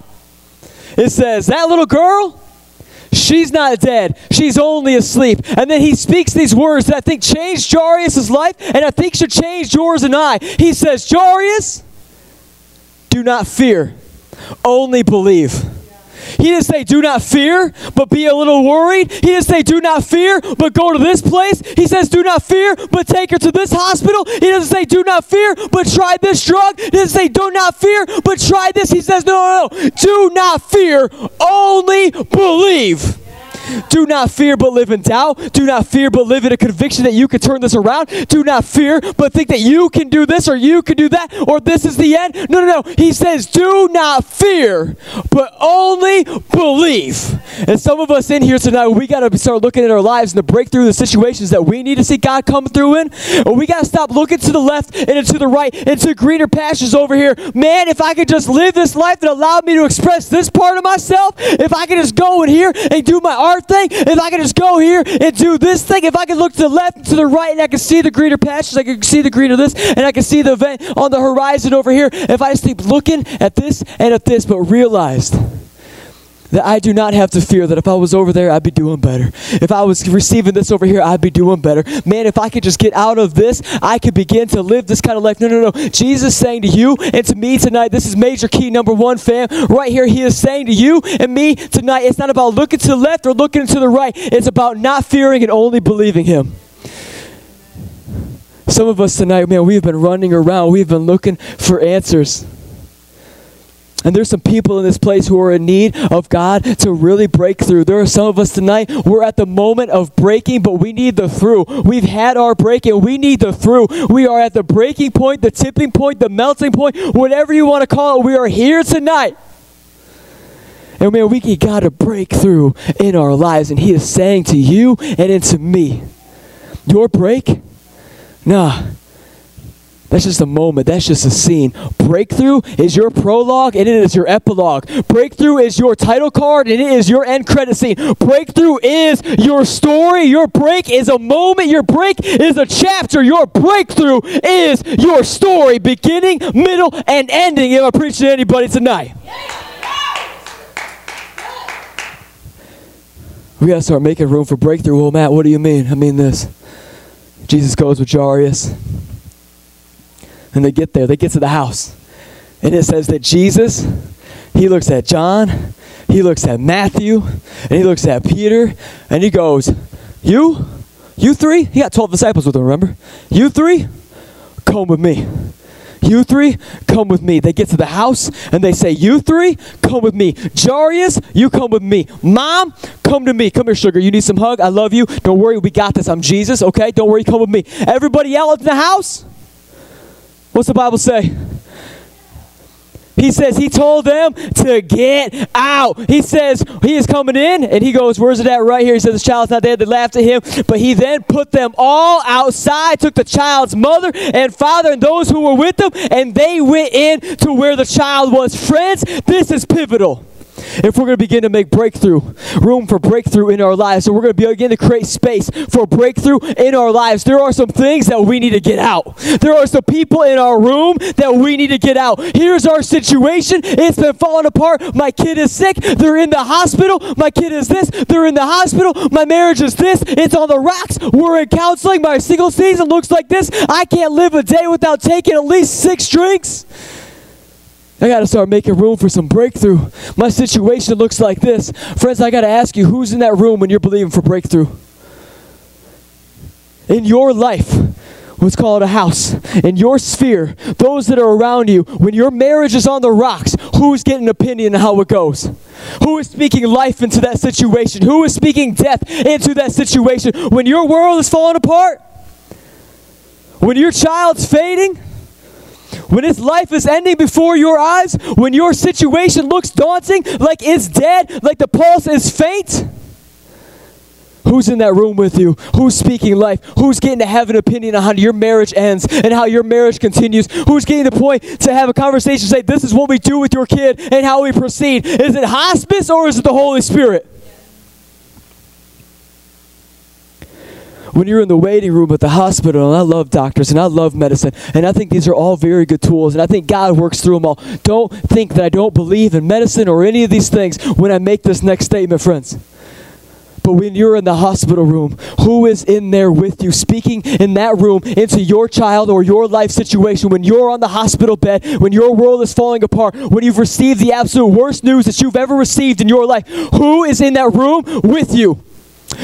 It says, that little girl, she's not dead. She's only asleep. And then he speaks these words that I think changed Jairus' life and I think should change yours and I. He says, Jairus, do not fear. Only believe. He didn't say do not fear, but be a little worried. He didn't say do not fear, but go to this place. He says do not fear, but take her to this hospital. He doesn't say do not fear, but try this drug. He doesn't say do not fear, but try this. He says no, no, no. Do not fear, only believe. Do not fear but live in doubt. Do not fear but live in a conviction that you can turn this around. Do not fear but think that you can do this or you can do that or this is the end. No, no, no. He says do not fear but only believe. And some of us in here tonight, we got to start looking at our lives and to break through the situations that we need to see God come through in. And we got to stop looking to the left and to the right and to greener pastures over here. Man, if I could just live this life that allowed me to express this part of myself, if I could just go in here and do my art thing, if I can just go here and do this thing, if I can look to the left and to the right and I can see the greener pastures, I can see the greener this, and I can see the event on the horizon over here, if I just keep looking at this and at this, but realized that I do not have to fear that if I was over there, I'd be doing better. If I was receiving this over here, I'd be doing better. Man, if I could just get out of this, I could begin to live this kind of life. No, no, no. Jesus saying to you and to me tonight, this is major key number one, fam. Right here, he is saying to you and me tonight, it's not about looking to the left or looking to the right. It's about not fearing and only believing him. Some of us tonight, man, we've been running around. We've been looking for answers. And there's some people in this place who are in need of God to really break through. There are some of us tonight, we're at the moment of breaking, but we need the through. We've had our break and we need the through. We are at the breaking point, the tipping point, the melting point, whatever you want to call it. We are here tonight. And man, we got to break through in our lives. And he is saying to you and into me, your break? Nah. That's just a moment. That's just a scene. Breakthrough is your prologue and it is your epilogue. Breakthrough is your title card and it is your end credit scene. Breakthrough is your story. Your break is a moment. Your break is a chapter. Your breakthrough is your story. Beginning, middle, and ending. If I preach to anybody tonight. We got to start making room for breakthrough. Well, Matt, what do you mean? I mean this. Jesus goes with Jairus. And they get there. They get to the house. And it says that Jesus, he looks at John, he looks at Matthew, and he looks at Peter, and he goes, you? You three? He got twelve disciples with him, remember? You three? Come with me. You three, come with me. They get to the house, and they say, you three, come with me. Jairus, you come with me. Mom, come to me. Come here, sugar. You need some hug? I love you. Don't worry. We got this. I'm Jesus, okay? Don't worry. Come with me. Everybody out in the house? What's the Bible say? He says he told them to get out. He says he is coming in, and he goes, where's it at right here? He says, the child's not there. They laughed at him. But he then put them all outside, took the child's mother and father and those who were with them, and they went in to where the child was. Friends, this is pivotal. If we're going to begin to make breakthrough, room for breakthrough in our lives, so we're going to begin to create space for breakthrough in our lives, there are some things that we need to get out. There are some people in our room that we need to get out. Here's our situation. It's been falling apart. My kid is sick. They're in the hospital. My kid is this. They're in the hospital. My marriage is this. It's on the rocks. We're in counseling. My single season looks like this. I can't live a day without taking at least six drinks. I got to start making room for some breakthrough. My situation looks like this. Friends, I got to ask you, who's in that room when you're believing for breakthrough? In your life, what's called a house, in your sphere, those that are around you, when your marriage is on the rocks, who's getting an opinion on how it goes? Who is speaking life into that situation? Who is speaking death into that situation? When your world is falling apart, when your child's fading, when its life is ending before your eyes, when your situation looks daunting, like it's dead, like the pulse is faint, who's in that room with you? Who's speaking life? Who's getting to have an opinion on how your marriage ends and how your marriage continues? Who's getting to the point to have a conversation, say, this is what we do with your kid and how we proceed? Is it hospice or is it the Holy Spirit? When you're in the waiting room at the hospital, and I love doctors, and I love medicine, and I think these are all very good tools, and I think God works through them all. Don't think that I don't believe in medicine or any of these things when I make this next statement, friends. But when you're in the hospital room, who is in there with you, speaking in that room into your child or your life situation? When you're on the hospital bed, when your world is falling apart, when you've received the absolute worst news that you've ever received in your life, who is in that room with you?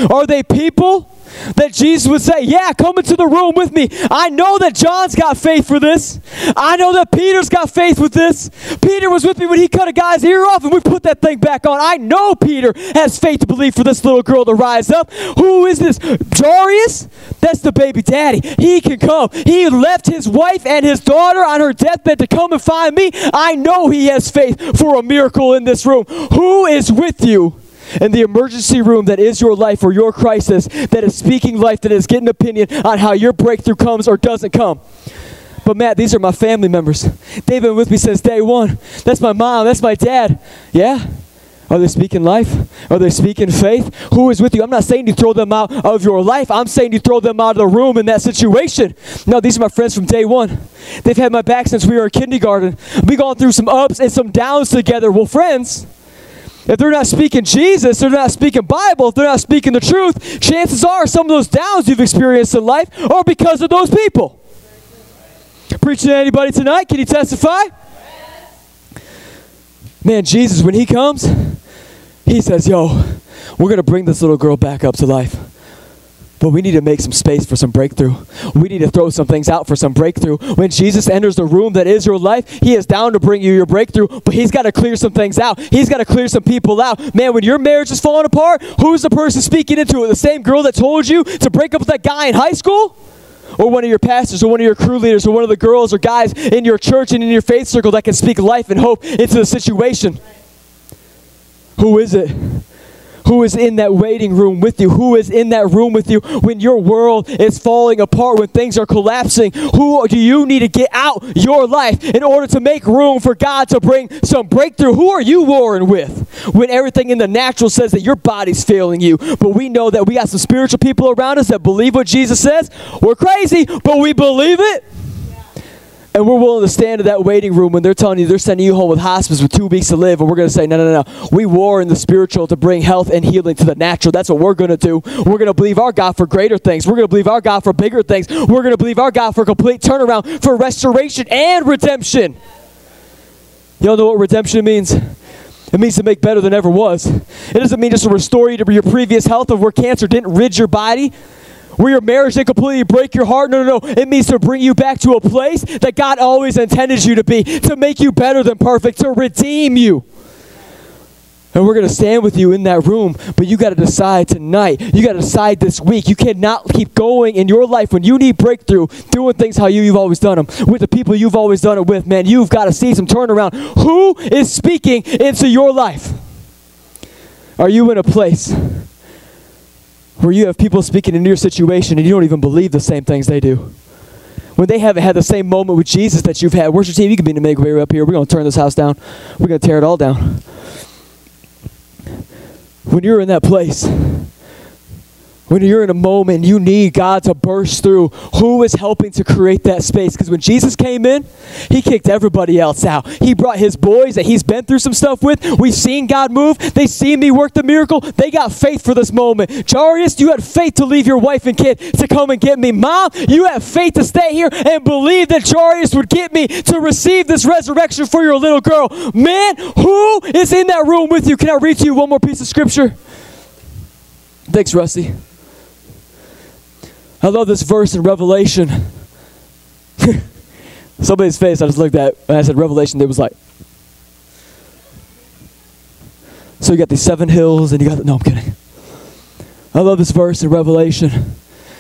Are they people that Jesus would say, yeah, come into the room with me? I know that John's got faith for this. I know that Peter's got faith with this. Peter was with me when he cut a guy's ear off and we put that thing back on. I know Peter has faith to believe for this little girl to rise up. Who is this? Jairus? That's the baby daddy. He can come. He left his wife and his daughter on her deathbed to come and find me. I know he has faith for a miracle in this room. Who is with you in the emergency room that is your life or your crisis, that is speaking life, that is getting an opinion on how your breakthrough comes or doesn't come? But Matt, these are my family members. They've been with me since day one. That's my mom. That's my dad. Yeah? Are they speaking life? Are they speaking faith? Who is with you? I'm not saying you throw them out of your life. I'm saying you throw them out of the room in that situation. No, these are my friends from day one. They've had my back since we were in kindergarten. We've gone through some ups and some downs together. Well, friends, if they're not speaking Jesus, they're not speaking Bible, if they're not speaking the truth, chances are some of those downs you've experienced in life are because of those people. Preaching to anybody tonight? Can you testify? Man, Jesus, when he comes, he says, yo, we're going to bring this little girl back up to life. But we need to make some space for some breakthrough. We need to throw some things out for some breakthrough. When Jesus enters the room that is your life, he is down to bring you your breakthrough, but he's got to clear some things out. He's got to clear some people out. Man, when your marriage is falling apart, who's the person speaking into it? The same girl that told you to break up with that guy in high school? Or one of your pastors, or one of your crew leaders, or one of the girls or guys in your church and in your faith circle that can speak life and hope into the situation? Who is it? Who is in that waiting room with you? Who is in that room with you when your world is falling apart, when things are collapsing? Who do you need to get out your life in order to make room for God to bring some breakthrough? Who are you warring with when everything in the natural says that your body's failing you? But we know that we got some spiritual people around us that believe what Jesus says. We're crazy, but we believe it. And we're willing to stand in that waiting room when they're telling you they're sending you home with hospice with two weeks to live. And we're going to say, no, no, no, no. We war in the spiritual to bring health and healing to the natural. That's what we're going to do. We're going to believe our God for greater things. We're going to believe our God for bigger things. We're going to believe our God for complete turnaround, for restoration and redemption. Y'all know what redemption means? It means to make better than ever was. It doesn't mean just to restore you to your previous health of where cancer didn't rid your body, where your marriage didn't completely break your heart. No, no, no. It means to bring you back to a place that God always intended you to be, to make you better than perfect, to redeem you. And we're going to stand with you in that room, but you got to decide tonight. You got to decide this week. You cannot keep going in your life when you need breakthrough, doing things how you, you've always done them, with the people you've always done it with, man. You've got to see some turnaround. Who is speaking into your life? Are you in a place where you have people speaking into your situation and you don't even believe the same things they do? When they haven't had the same moment with Jesus that you've had, worship team, you can be in the midway up here. We're going to turn this house down. We're going to tear it all down. When you're in that place, when you're in a moment, you need God to burst through. Who is helping to create that space? Because when Jesus came in, he kicked everybody else out. He brought his boys that he's been through some stuff with. We've seen God move. They've seen me work the miracle. They got faith for this moment. Jairus, you had faith to leave your wife and kid to come and get me. Mom, you have faith to stay here and believe that Jairus would get me to receive this resurrection for your little girl. Man, who is in that room with you? Can I read to you one more piece of scripture? Thanks, Rusty. I love this verse in Revelation. Somebody's face I just looked at, and I said Revelation, they was like. So you got these seven hills, and you got, the, no, I'm kidding. I love this verse in Revelation.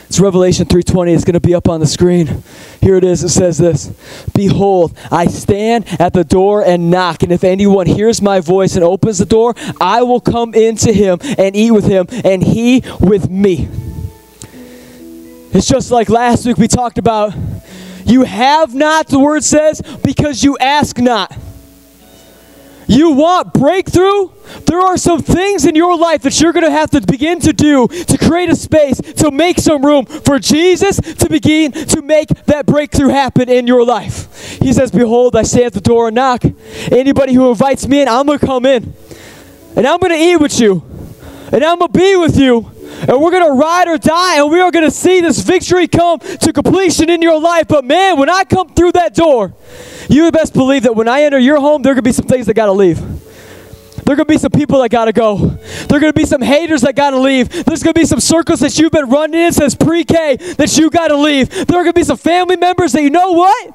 It's Revelation three twenty. It's going to be up on the screen. Here it is. It says this. Behold, I stand at the door and knock. And if anyone hears my voice and opens the door, I will come in to him and eat with him and he with me. It's just like last week we talked about. You have not, the word says, because you ask not. You want breakthrough? There are some things in your life that you're going to have to begin to do to create a space, to make some room for Jesus to begin to make that breakthrough happen in your life. He says, behold, I stand at the door and knock. Anybody who invites me in, I'm going to come in. And I'm going to eat with you. And I'm going to be with you. And we're going to ride or die, and we are going to see this victory come to completion in your life. But man, when I come through that door, you best believe that when I enter your home, there are going to be some things that got to leave. There are going to be some people that got to go. There are going to be some haters that got to leave. There's going to be some circles that you've been running in since pre-K that you got to leave. There are going to be some family members that, you know what?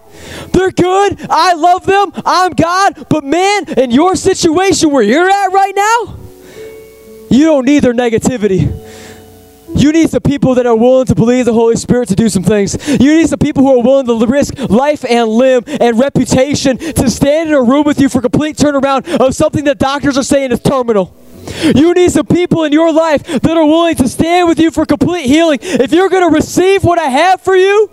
They're good. I love them. I'm God. But man, in your situation where you're at right now, you don't need their negativity. You need some people that are willing to believe the Holy Spirit to do some things. You need some people who are willing to risk life and limb and reputation to stand in a room with you for complete turnaround of something that doctors are saying is terminal. You need some people in your life that are willing to stand with you for complete healing. If you're going to receive what I have for you,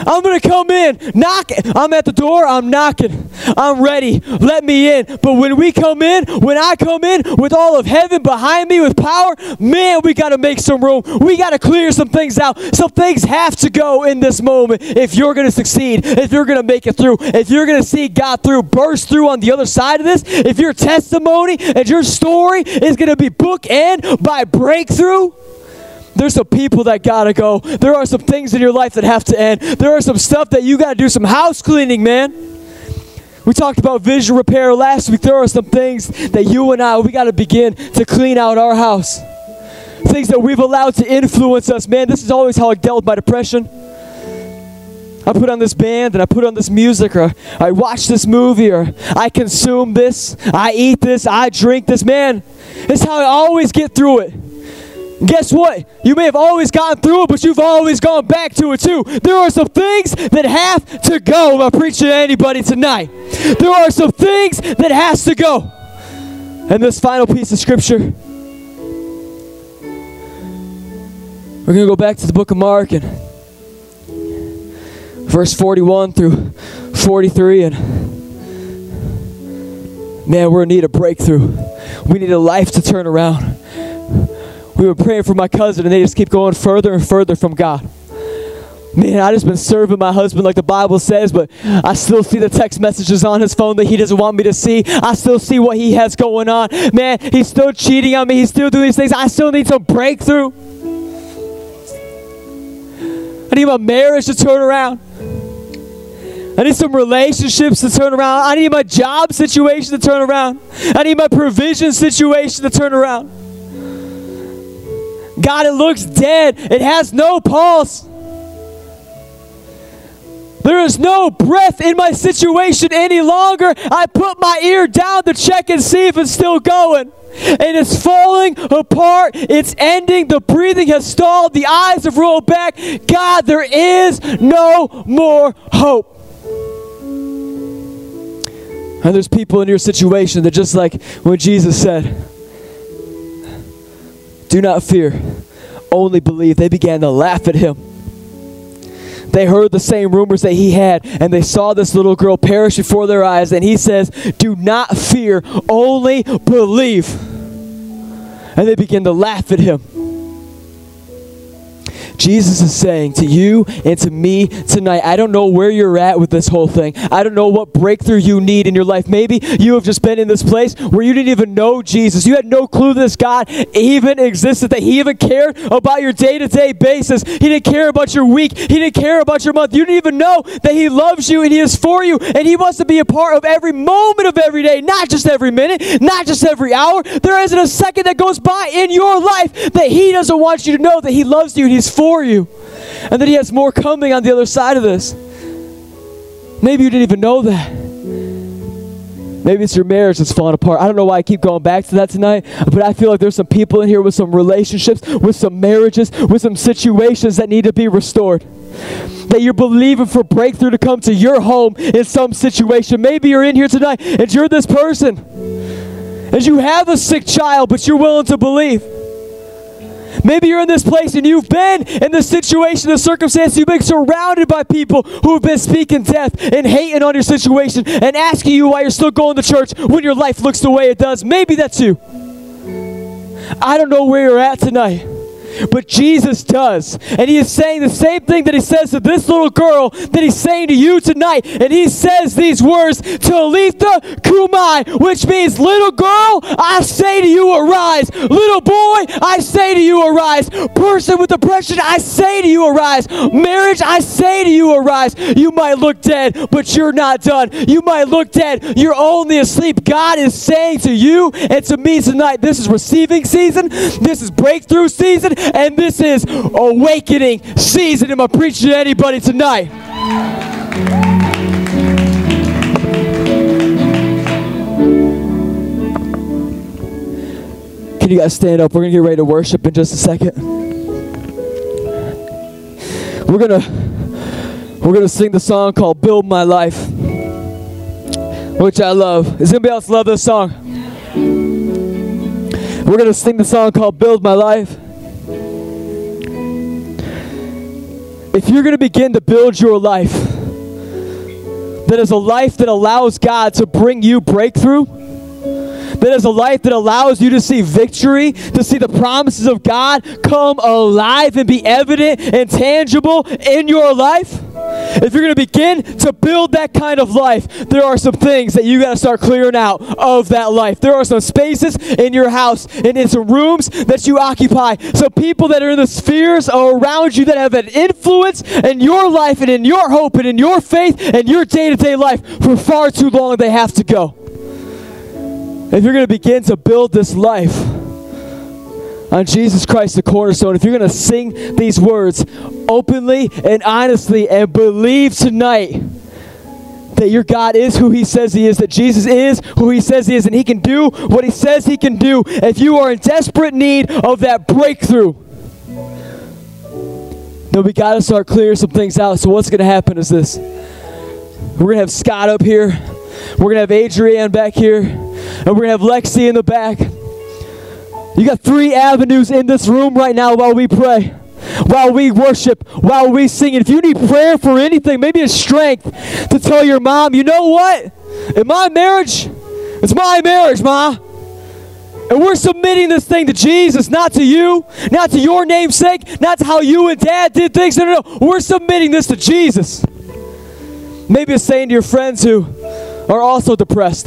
I'm going to come in, knock. I'm at the door, I'm knocking. I'm ready. Let me in. But when we come in, when I come in with all of heaven behind me with power, man, we got to make some room. We got to clear some things out. Some things have to go in this moment if you're going to succeed, if you're going to make it through, if you're going to see God through, burst through on the other side of this, if your testimony and your story is going to be bookend by breakthrough. There's some people that got to go. There are some things in your life that have to end. There are some stuff that you got to do, some house cleaning, man. We talked about vision repair last week. There are some things that you and I, we got to begin to clean out our house. Things that we've allowed to influence us, man. This is always how I dealt with my depression. I put on this band and I put on this music, or I watch this movie, or I consume this, I eat this, I drink this, man. It's how I always get through it. Guess what? You may have always gotten through it, but you've always gone back to it too. There are some things that have to go. I'm preaching to anybody tonight. There are some things that has to go. And this final piece of scripture, we're going to go back to the book of Mark and verse forty-one through forty-three. And man, we're in need of breakthrough. We need a life to turn around. We were praying for my cousin, and they just keep going further and further from God. Man, I just been serving my husband like the Bible says, but I still see the text messages on his phone that he doesn't want me to see. I still see what he has going on. Man, he's still cheating on me. He's still doing these things. I still need some breakthrough. I need my marriage to turn around. I need some relationships to turn around. I need my job situation to turn around. I need my provision situation to turn around. God, it looks dead. It has no pulse. There is no breath in my situation any longer. I put my ear down to check and see if it's still going. And it's falling apart. It's ending. The breathing has stalled. The eyes have rolled back. God, there is no more hope. And there's people in your situation that just like when Jesus said, do not fear, only believe. They began to laugh at him. They heard the same rumors that he had, and they saw this little girl perish before their eyes. And he says, do not fear, only believe. And they begin to laugh at him. Jesus is saying to you and to me tonight, I don't know where you're at with this whole thing. I don't know what breakthrough you need in your life. Maybe you have just been in this place where you didn't even know Jesus. You had no clue this God even existed, that he even cared about your day-to-day basis. He didn't care about your week. He didn't care about your month. You didn't even know that he loves you and he is for you, and he wants to be a part of every moment of every day, not just every minute, not just every hour. There isn't a second that goes by in your life that he doesn't want you to know that he loves you and he's for you. For you, and that he has more coming on the other side of this. Maybe you didn't even know that. Maybe it's your marriage that's falling apart. I don't know why I keep going back to that tonight, but I feel like there's some people in here with some relationships, with some marriages, with some situations that need to be restored. That you're believing for breakthrough to come to your home in some situation. Maybe you're in here tonight and you're this person, and you have a sick child, but you're willing to believe. Maybe you're in this place and you've been in this situation, this circumstance. You've been surrounded by people who have been speaking death and hating on your situation and asking you why you're still going to church when your life looks the way it does. Maybe that's you. I don't know where you're at tonight, but Jesus does. And he is saying the same thing that he says to this little girl that he's saying to you tonight. And he says these words, Talitha Kumi, which means, little girl, I say to you, arise. Little boy, I say to you, arise. Person with depression, I say to you, arise. Marriage, I say to you, arise. You might look dead, but you're not done. You might look dead, you're only asleep. God is saying to you and to me tonight, this is receiving season, this is breakthrough season, and this is awakening season. Am I preaching to anybody tonight? Can you guys stand up? We're going to get ready to worship in just a second. We're going to we're going to sing the song called Build My Life, which I love. Does anybody else love this song? We're going to sing the song called Build My Life. If you're going to begin to build your life, that is a life that allows God to bring you breakthrough, that is a life that allows you to see victory, to see the promises of God come alive and be evident and tangible in your life. If you're going to begin to build that kind of life, there are some things that you got to start clearing out of that life. There are some spaces in your house and in some rooms that you occupy. Some people that are in the spheres around you that have an influence in your life and in your hope and in your faith and your day-to-day life for far too long they have to go. If you're going to begin to build this life on Jesus Christ, the cornerstone, if you're going to sing these words openly and honestly and believe tonight that your God is who he says he is, that Jesus is who he says he is, and he can do what he says he can do, if you are in desperate need of that breakthrough, then we got to start clearing some things out. So what's going to happen is this. We're going to have Scott up here. We're going to have Adrienne back here. And we're going to have Lexi in the back. You got three avenues in this room right now while we pray, while we worship, while we sing. And if you need prayer for anything, maybe it's strength to tell your mom, you know what? In my marriage, it's my marriage, Ma. And we're submitting this thing to Jesus, not to you, not to your namesake, not to how you and Dad did things. No, no, no. We're submitting this to Jesus. Maybe it's saying to your friends who are also depressed,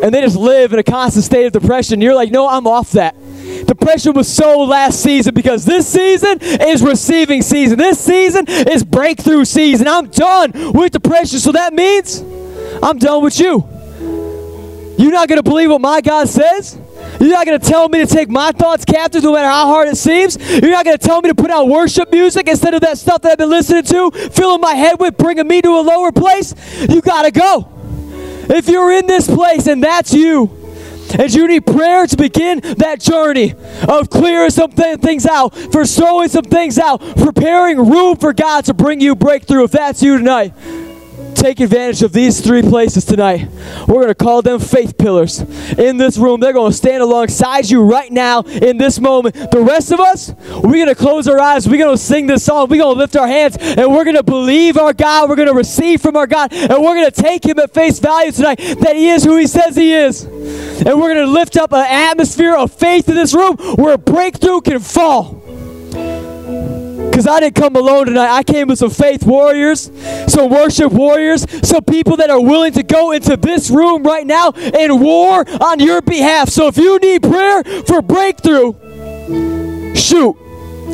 and they just live in a constant state of depression. You're like, no, I'm off that. Depression was so last season, because this season is receiving season. This season is breakthrough season. I'm done with depression, so that means I'm done with you. You're not going to believe what my God says? You're not going to tell me to take my thoughts captive no matter how hard it seems. You're not going to tell me to put out worship music instead of that stuff that I've been listening to, filling my head with, bringing me to a lower place. You got to go. If you're in this place and that's you, and you need prayer to begin that journey of clearing some th- things out, for throwing some things out, preparing room for God to bring you breakthrough, if that's you tonight, take advantage of these three places tonight. We're going to call them faith pillars. In this room, they're going to stand alongside you right now in this moment. The rest of us, we're going to close our eyes. We're going to sing this song. We're going to lift our hands, and we're going to believe our God. We're going to receive from our God, and we're going to take him at face value tonight that he is who he says he is. And we're going to lift up an atmosphere of faith in this room where a breakthrough can fall. Because I didn't come alone tonight. I came with some faith warriors, some worship warriors, some people that are willing to go into this room right now and war on your behalf. So if you need prayer for breakthrough, shoot.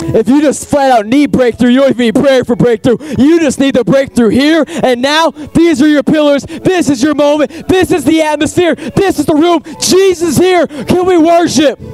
If you just flat out need breakthrough, you don't even need prayer for breakthrough. You just need the breakthrough here and now. These are your pillars. This is your moment. This is the atmosphere. This is the room. Jesus is here. Can we worship?